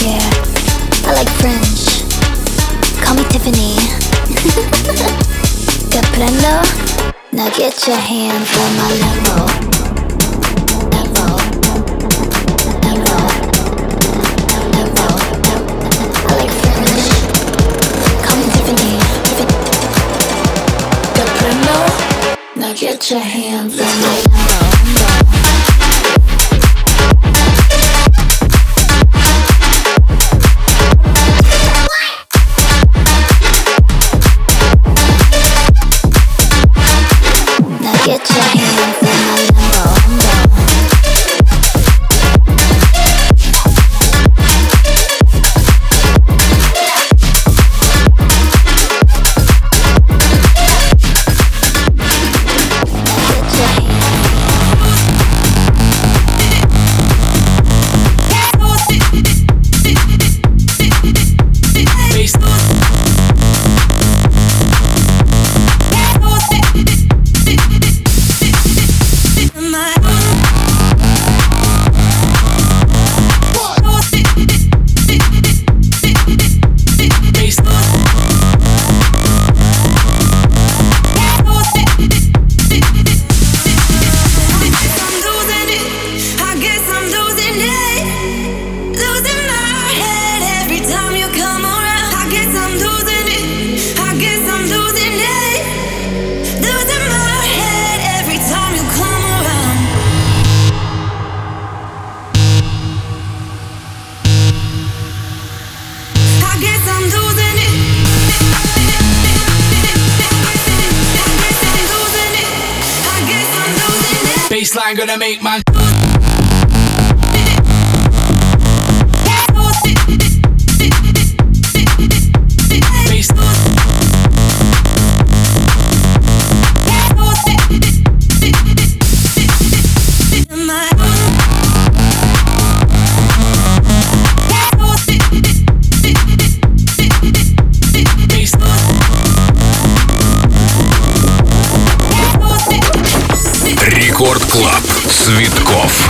Yeah. mine, gonna make mine. Рекорд Клаб. Светков.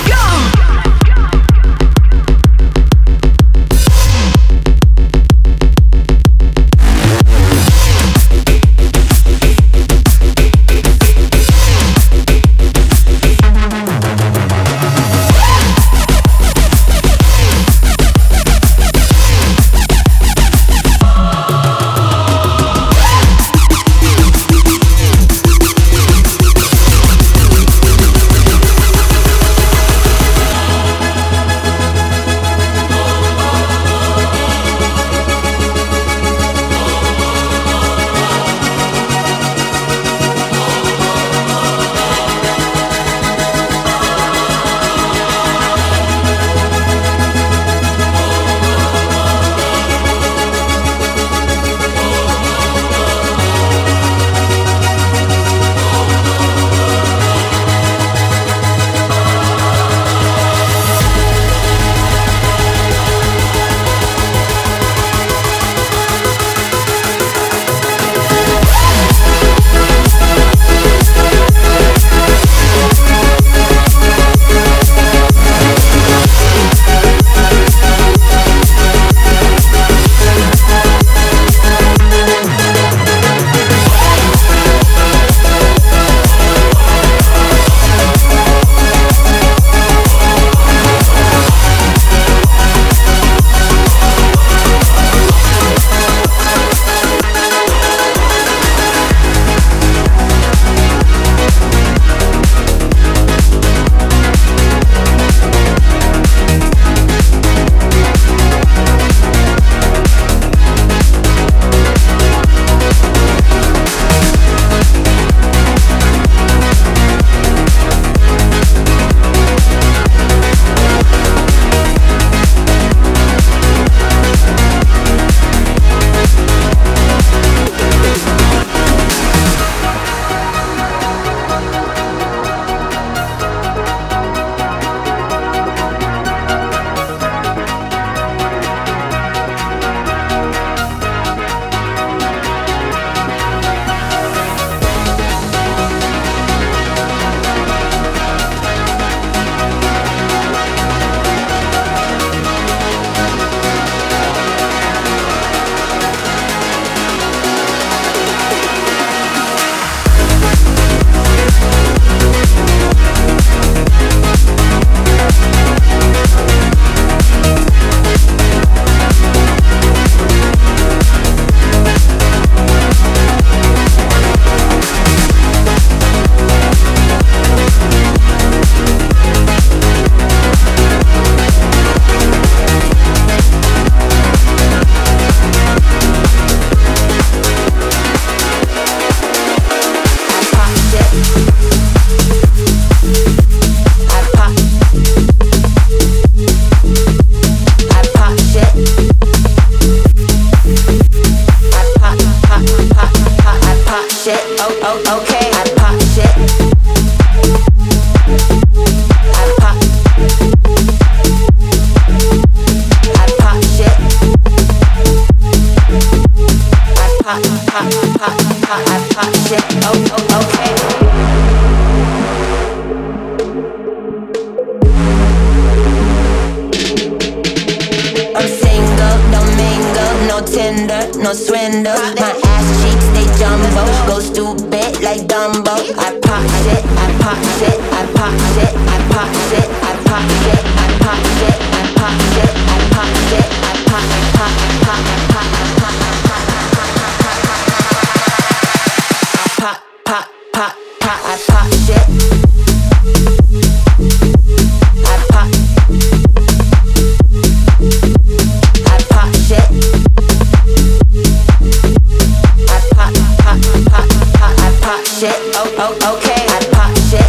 Shit, oh, okay, I pop shit.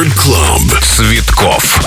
Record Club. Светков.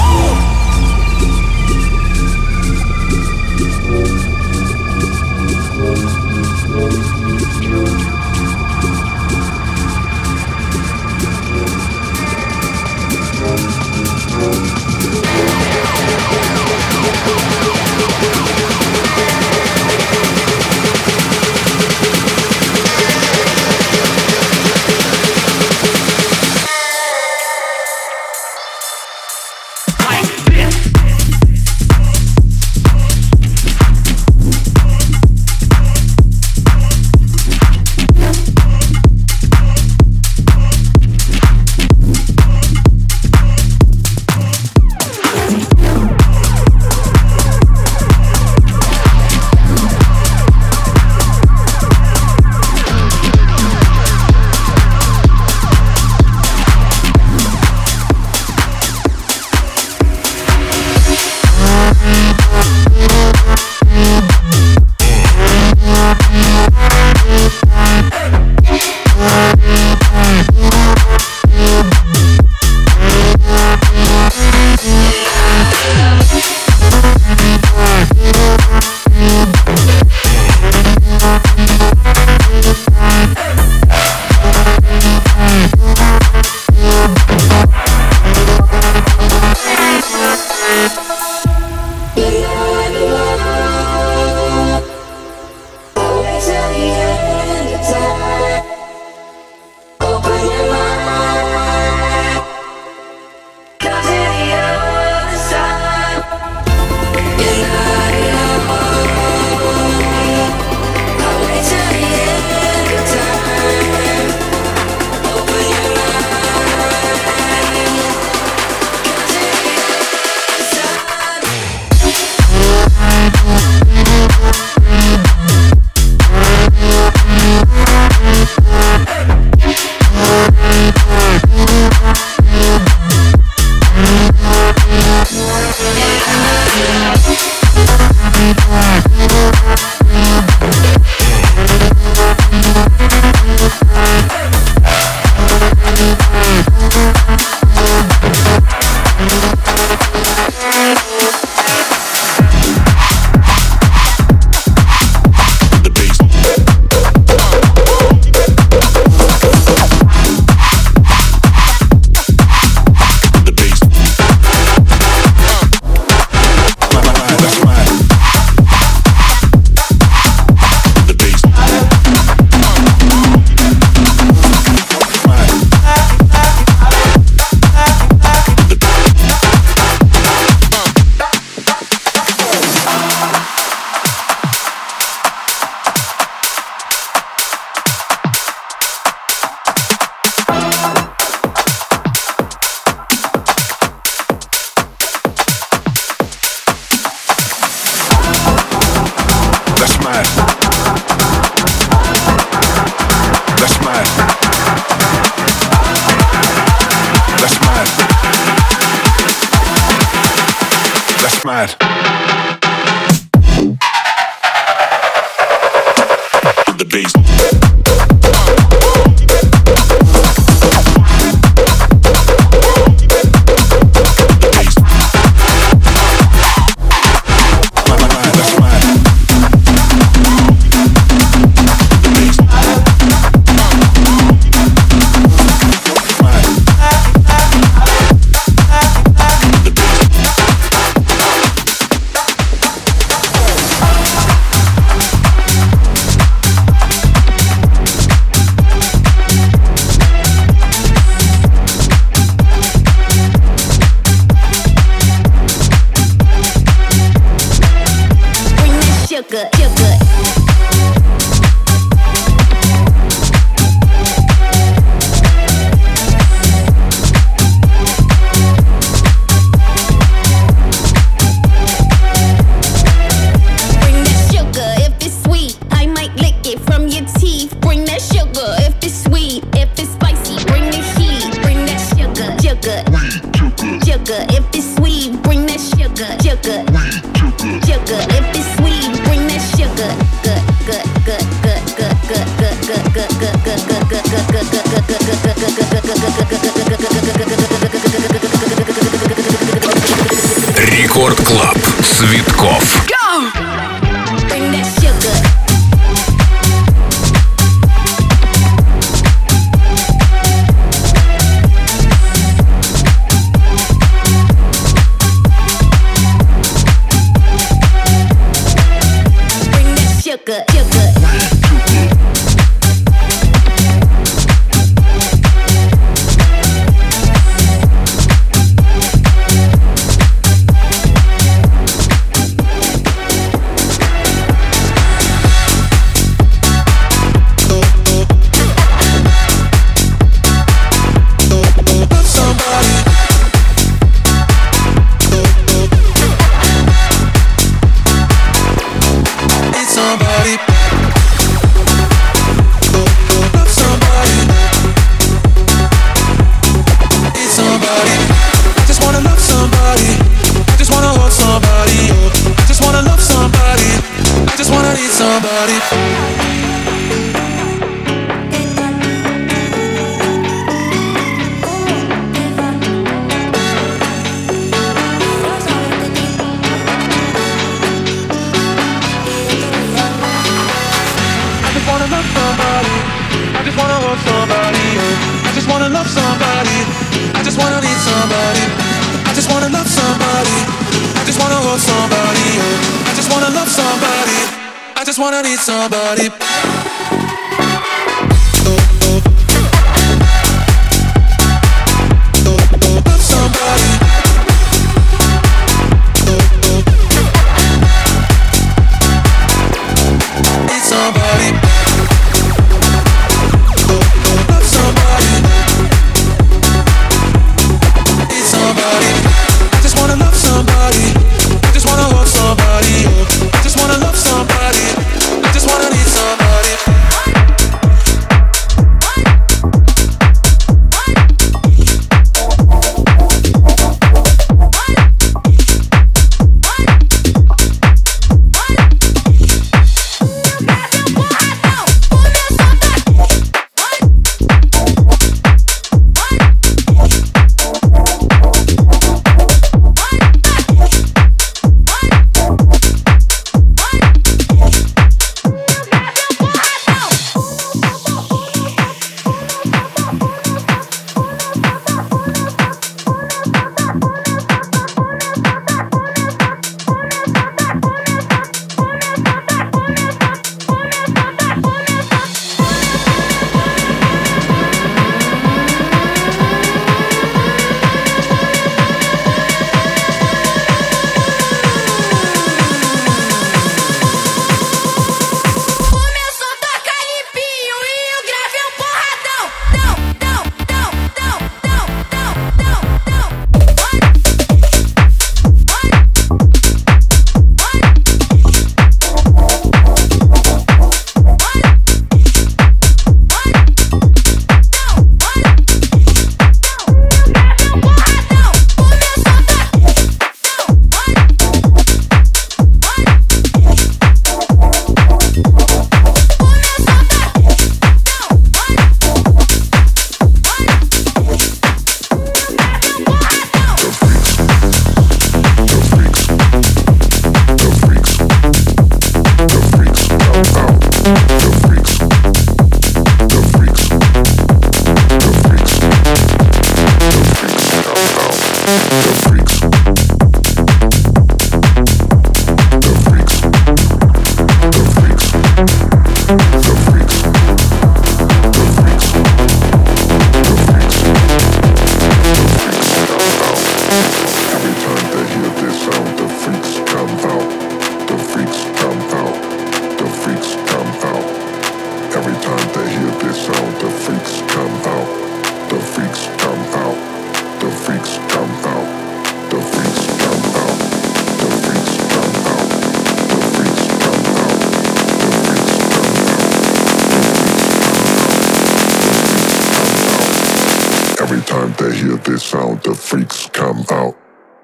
Sugar, if it's sweet, bring that sugar. Клаб Светков.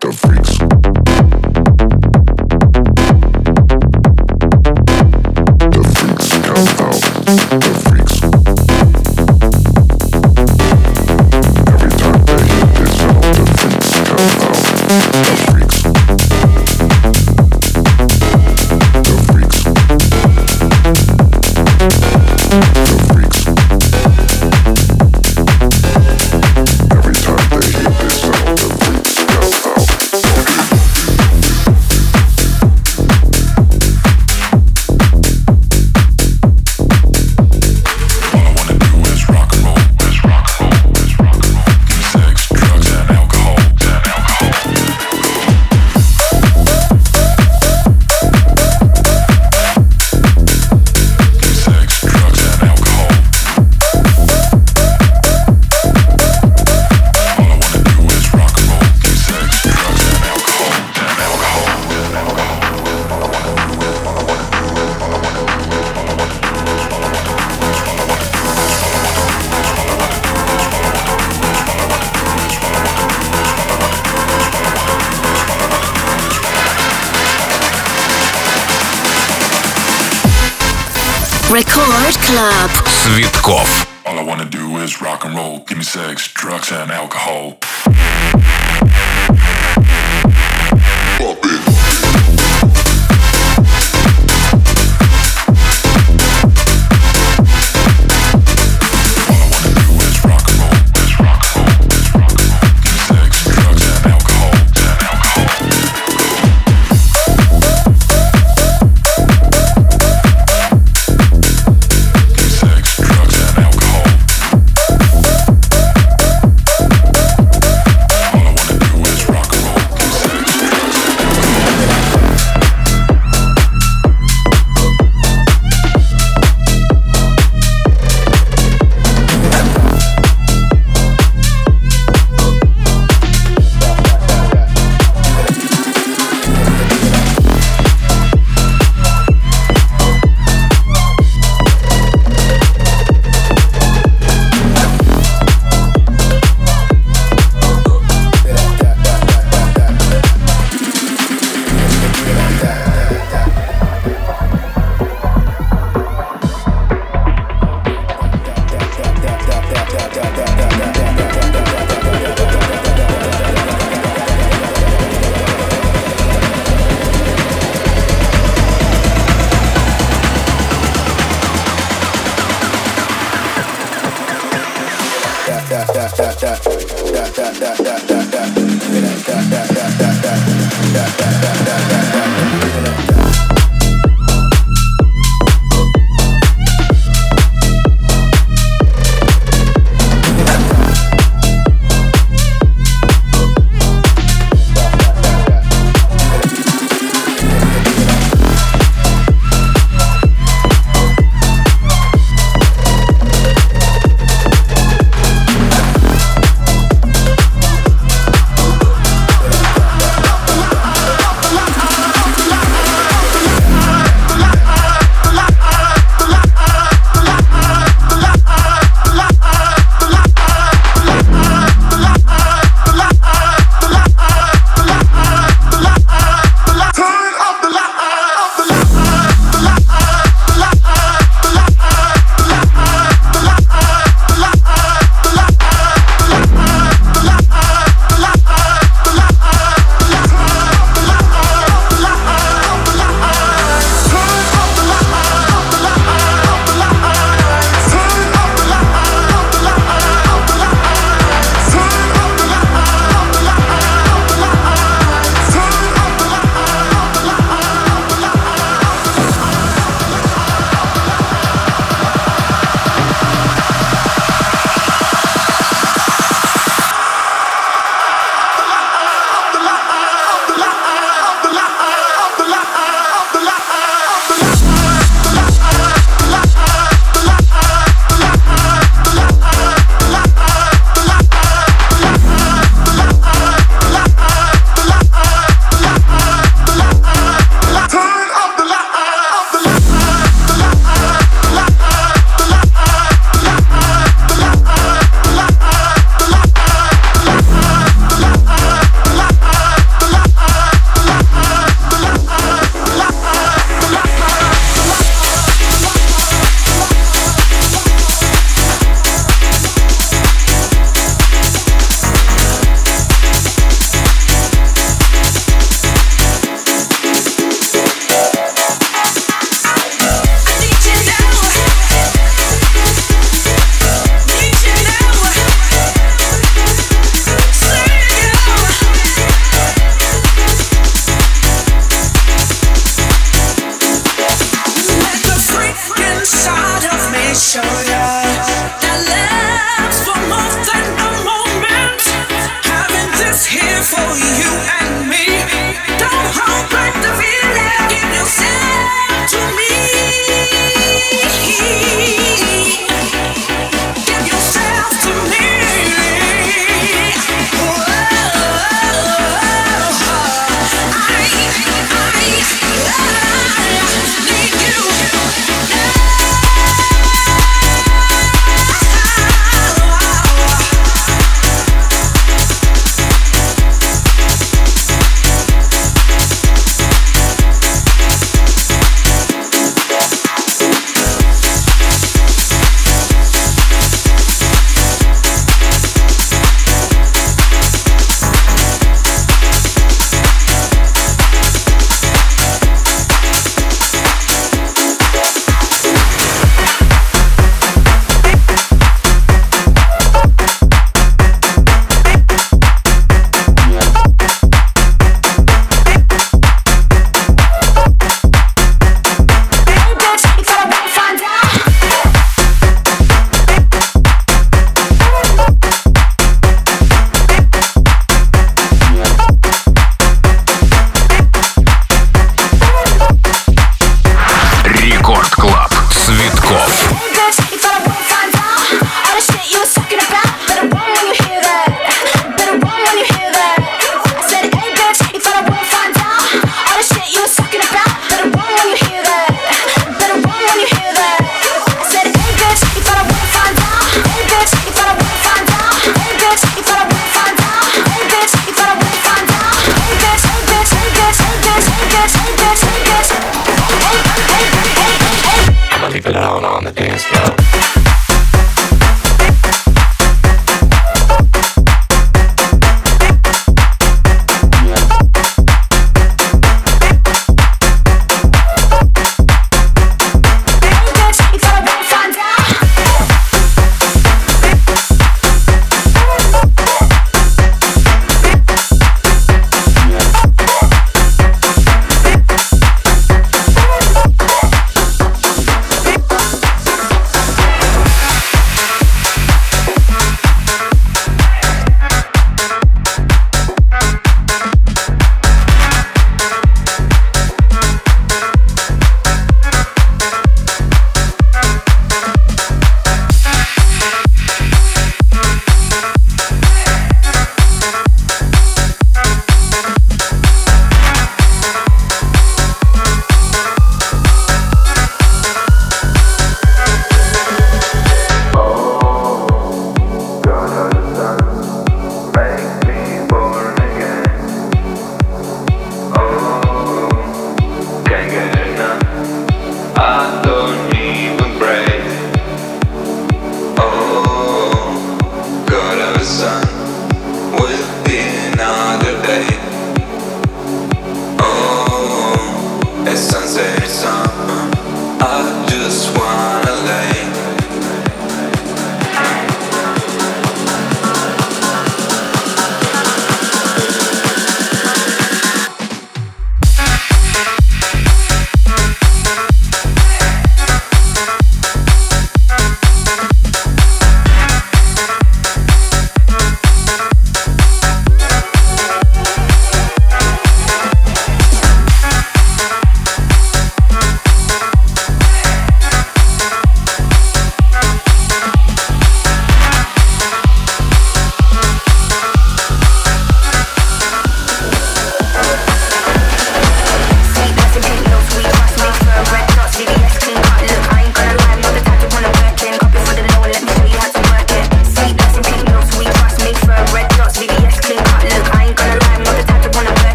The freaks. Record Club. Светков. All I wanna do is rock and roll. Give me sex, drugs and alcohol.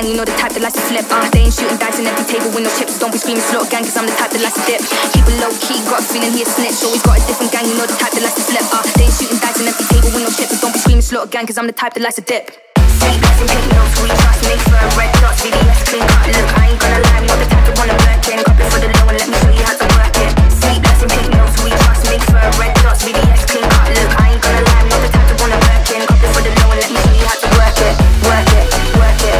You know the type that likes to flip. They ain't shooting dice in every table with no chips. Don't be screaming slot gang, cause I'm the type that likes to dip. Keep it low key, got a feeling he a snitch. Always got a different gang, you know the type that likes to flip. They ain't shooting dice in every table with no chips. Don't be screaming slot gang, cause I'm the type that likes to dip. Sweet guys and pink nose, who you trust, make for a red dot. VDS clean cut, look, I ain't gonna lie. Not the type that wanna work in. Copy for the low and let me show you how to work it. Sweet guys and pink nose, who you trust, make for a red dot. VDS clean cut, look, I ain't gonna lie. Not the type that wanna work in. Copy for the low and let me show you how to work it. Work it, work it.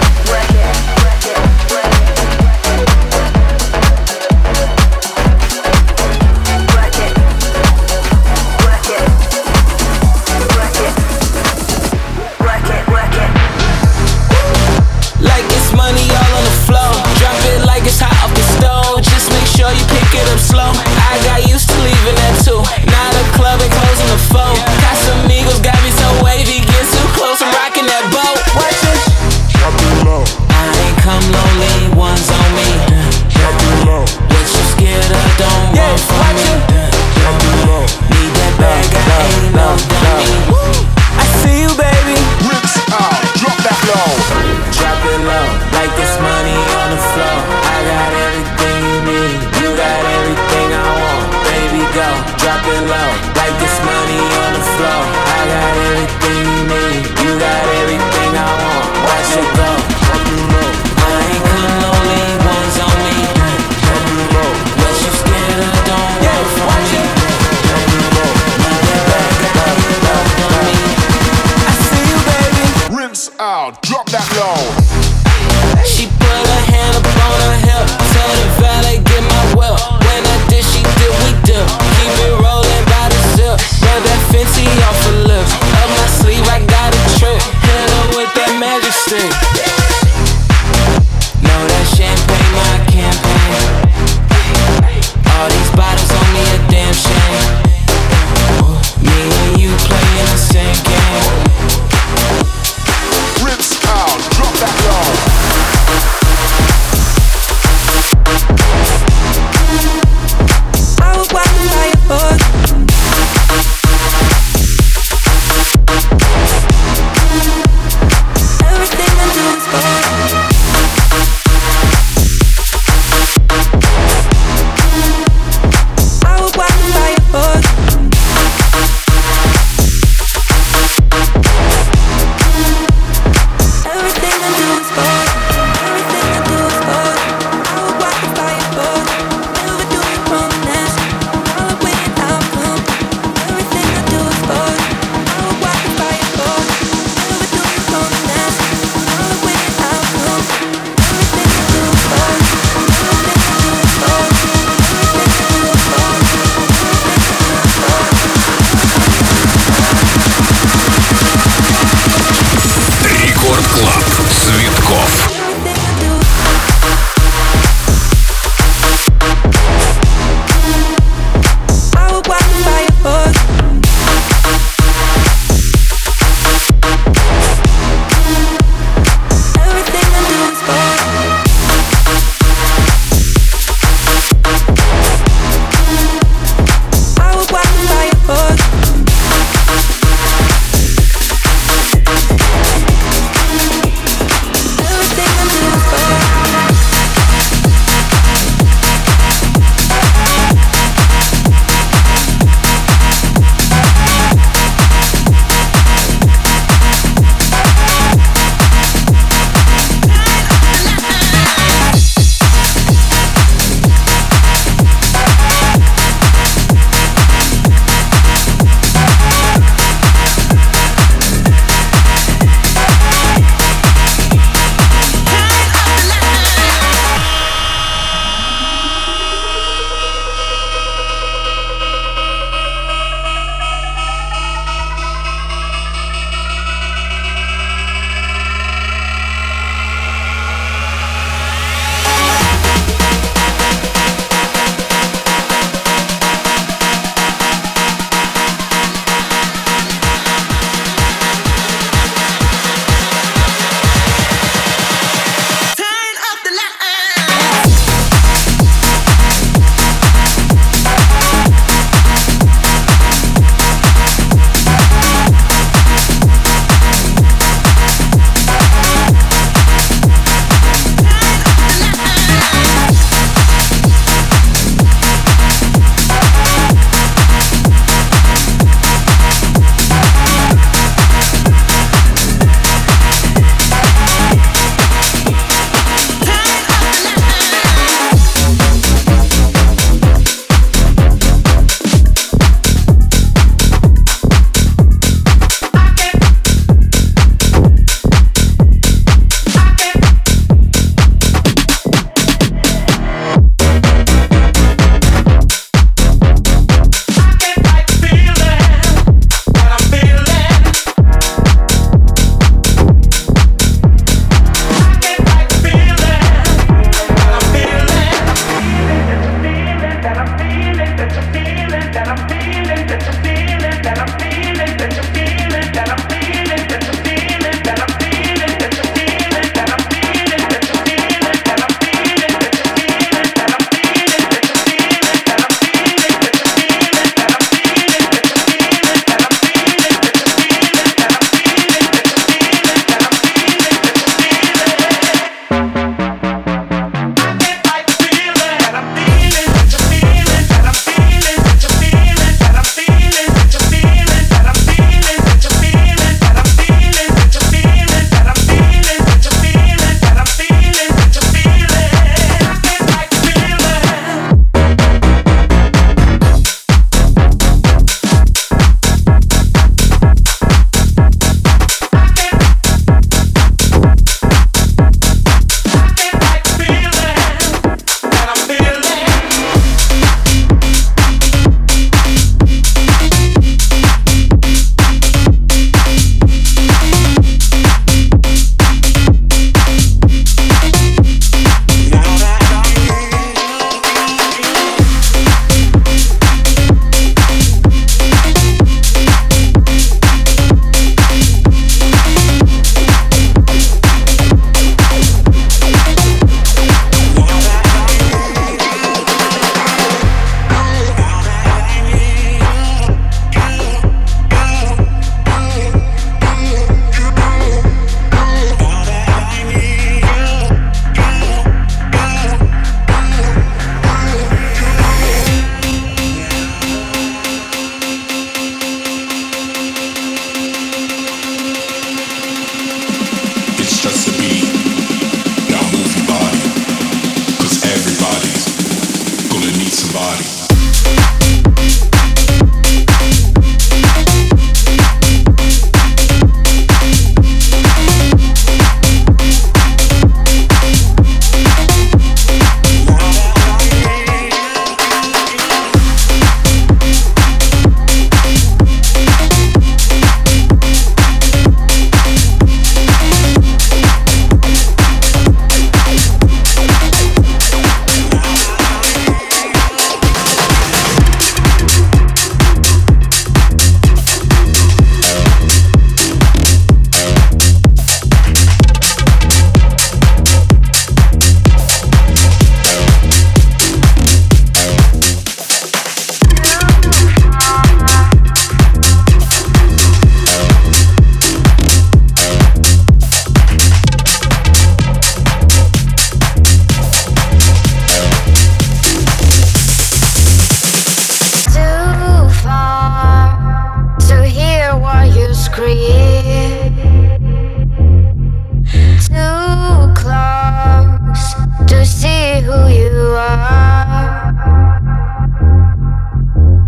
too close to see who you are.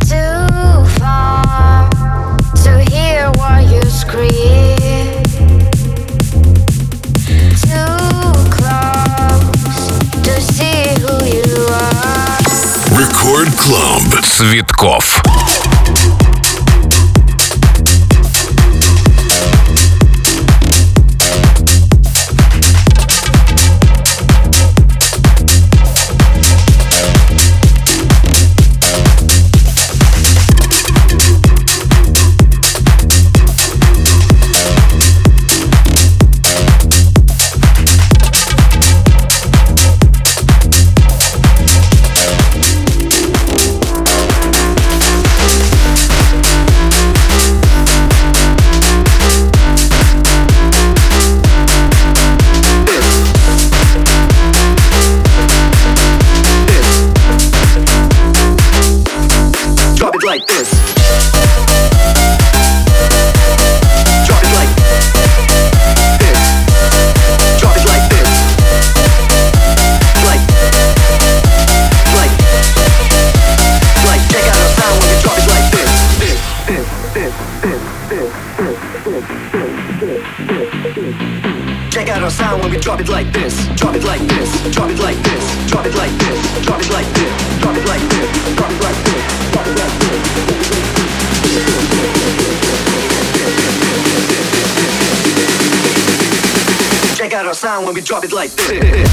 Too far to hear what you scream. Too close to see who you are. Record Club. Светков. When we drop it like this.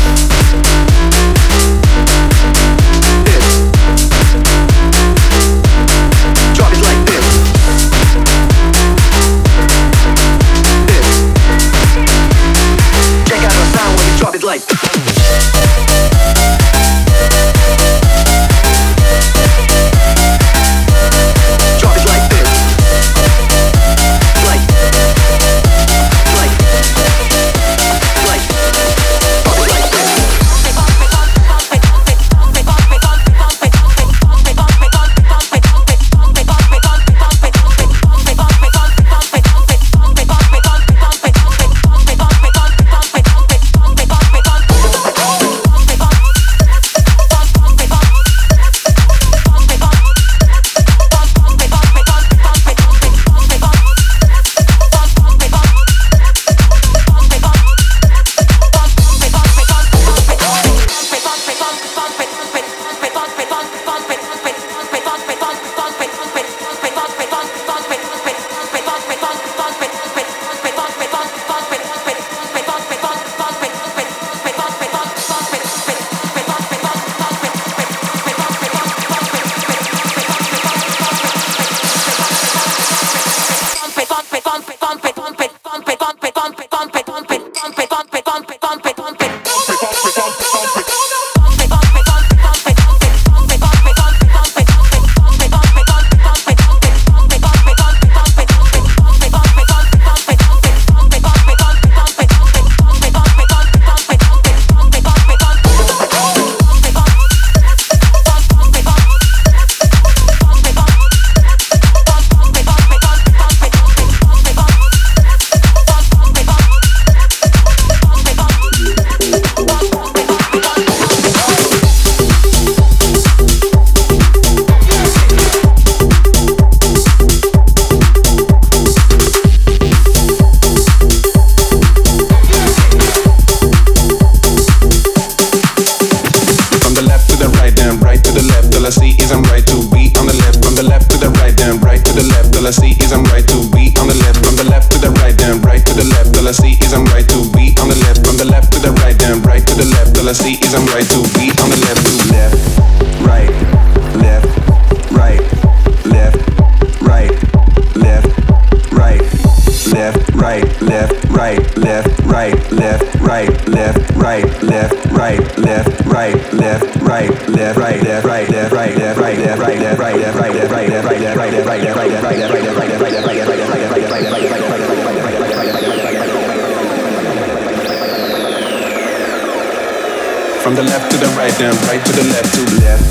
From the left to the right, then right to the left, to left,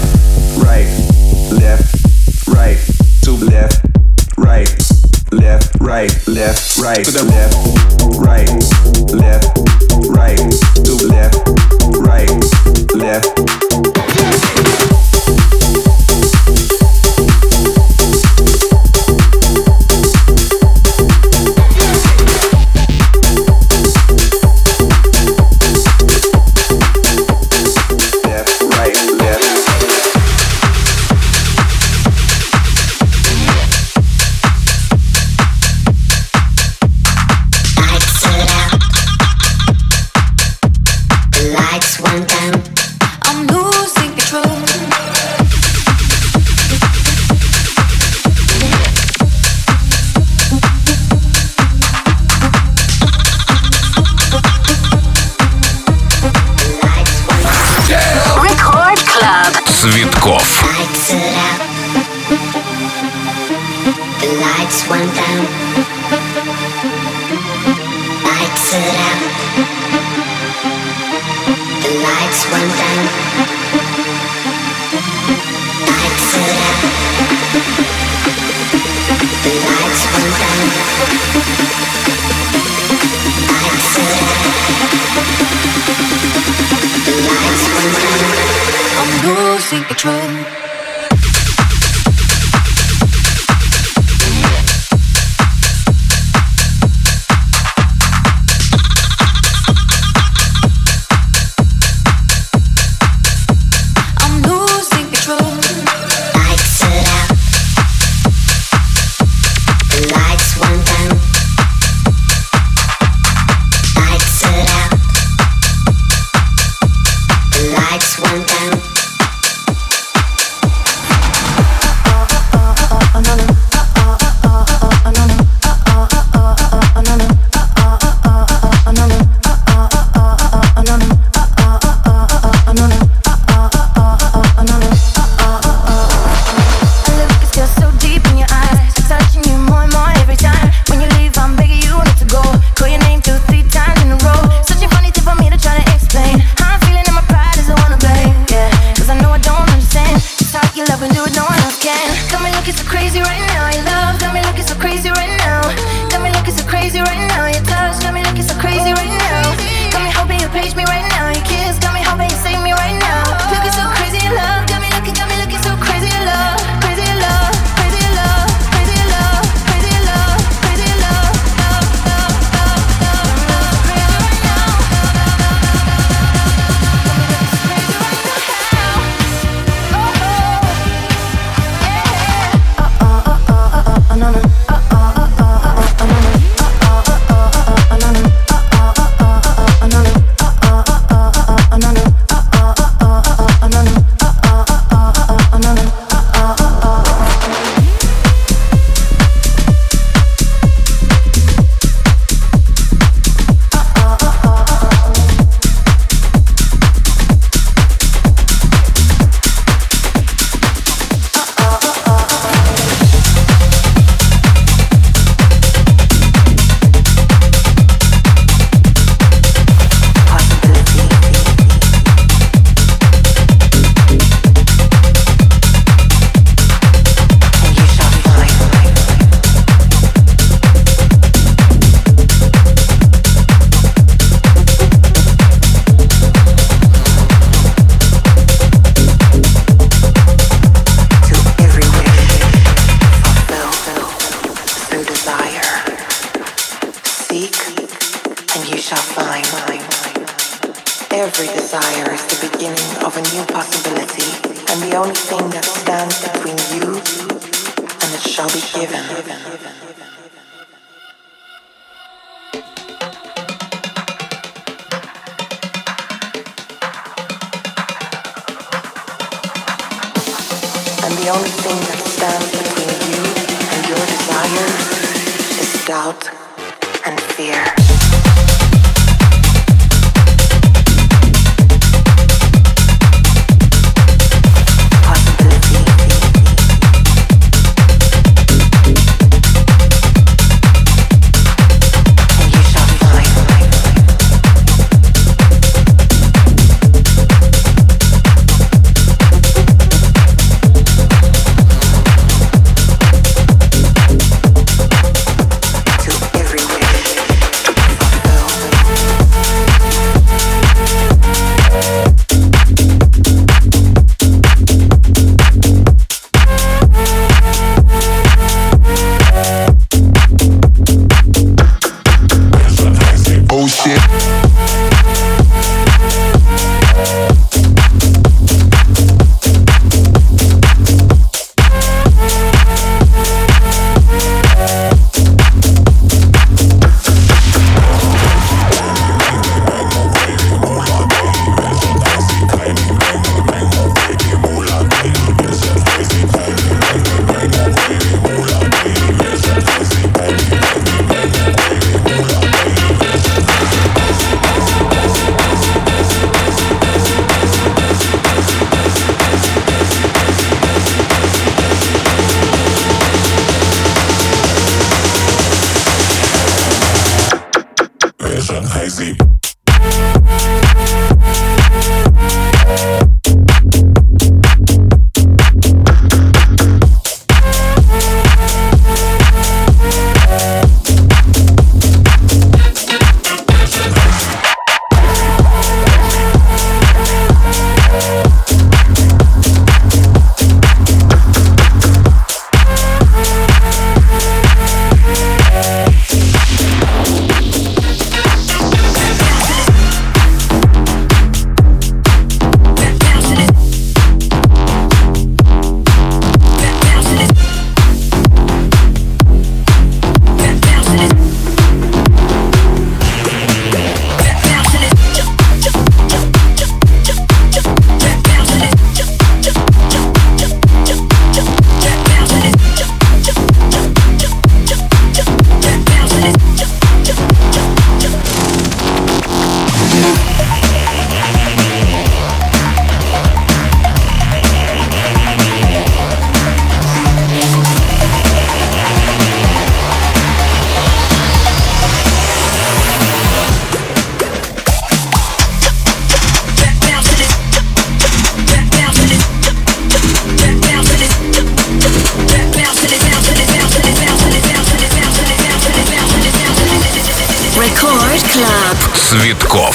right, to left, right, left, right, to the left, right, left. Светков. Losing control. Светков.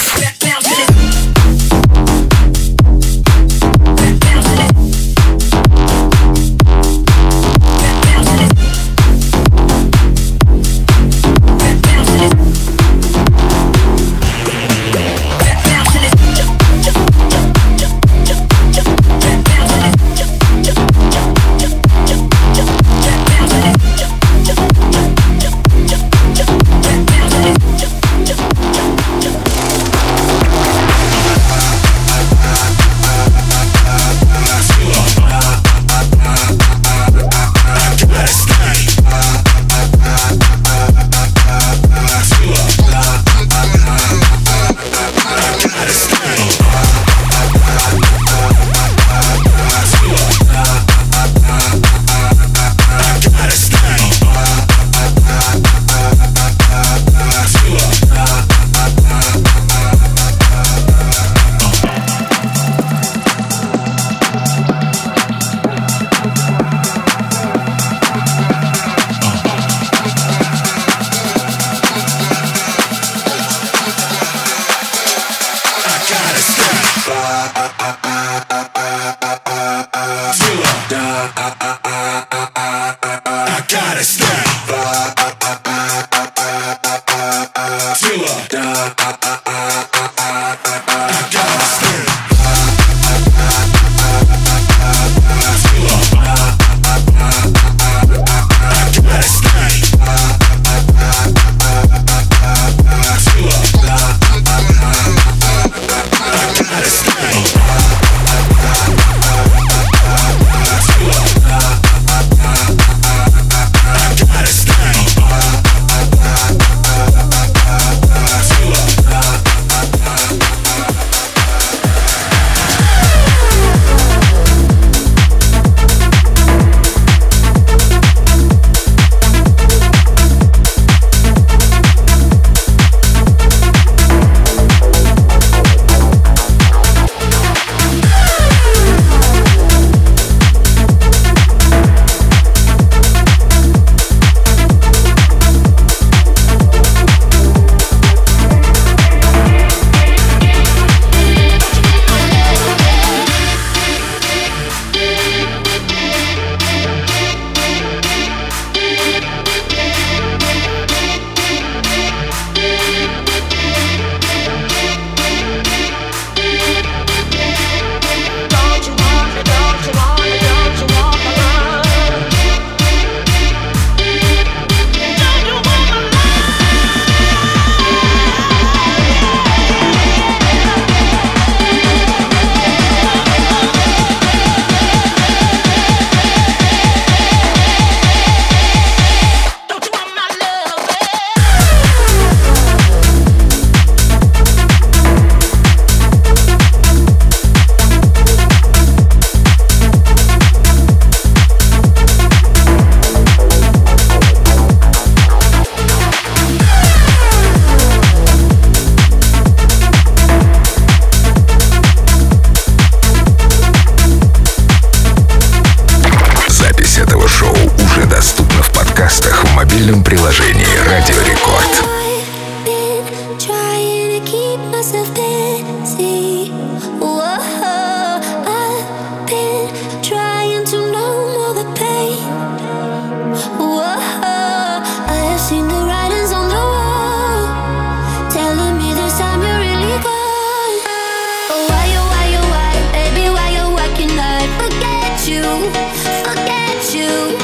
Forget you.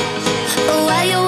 Why you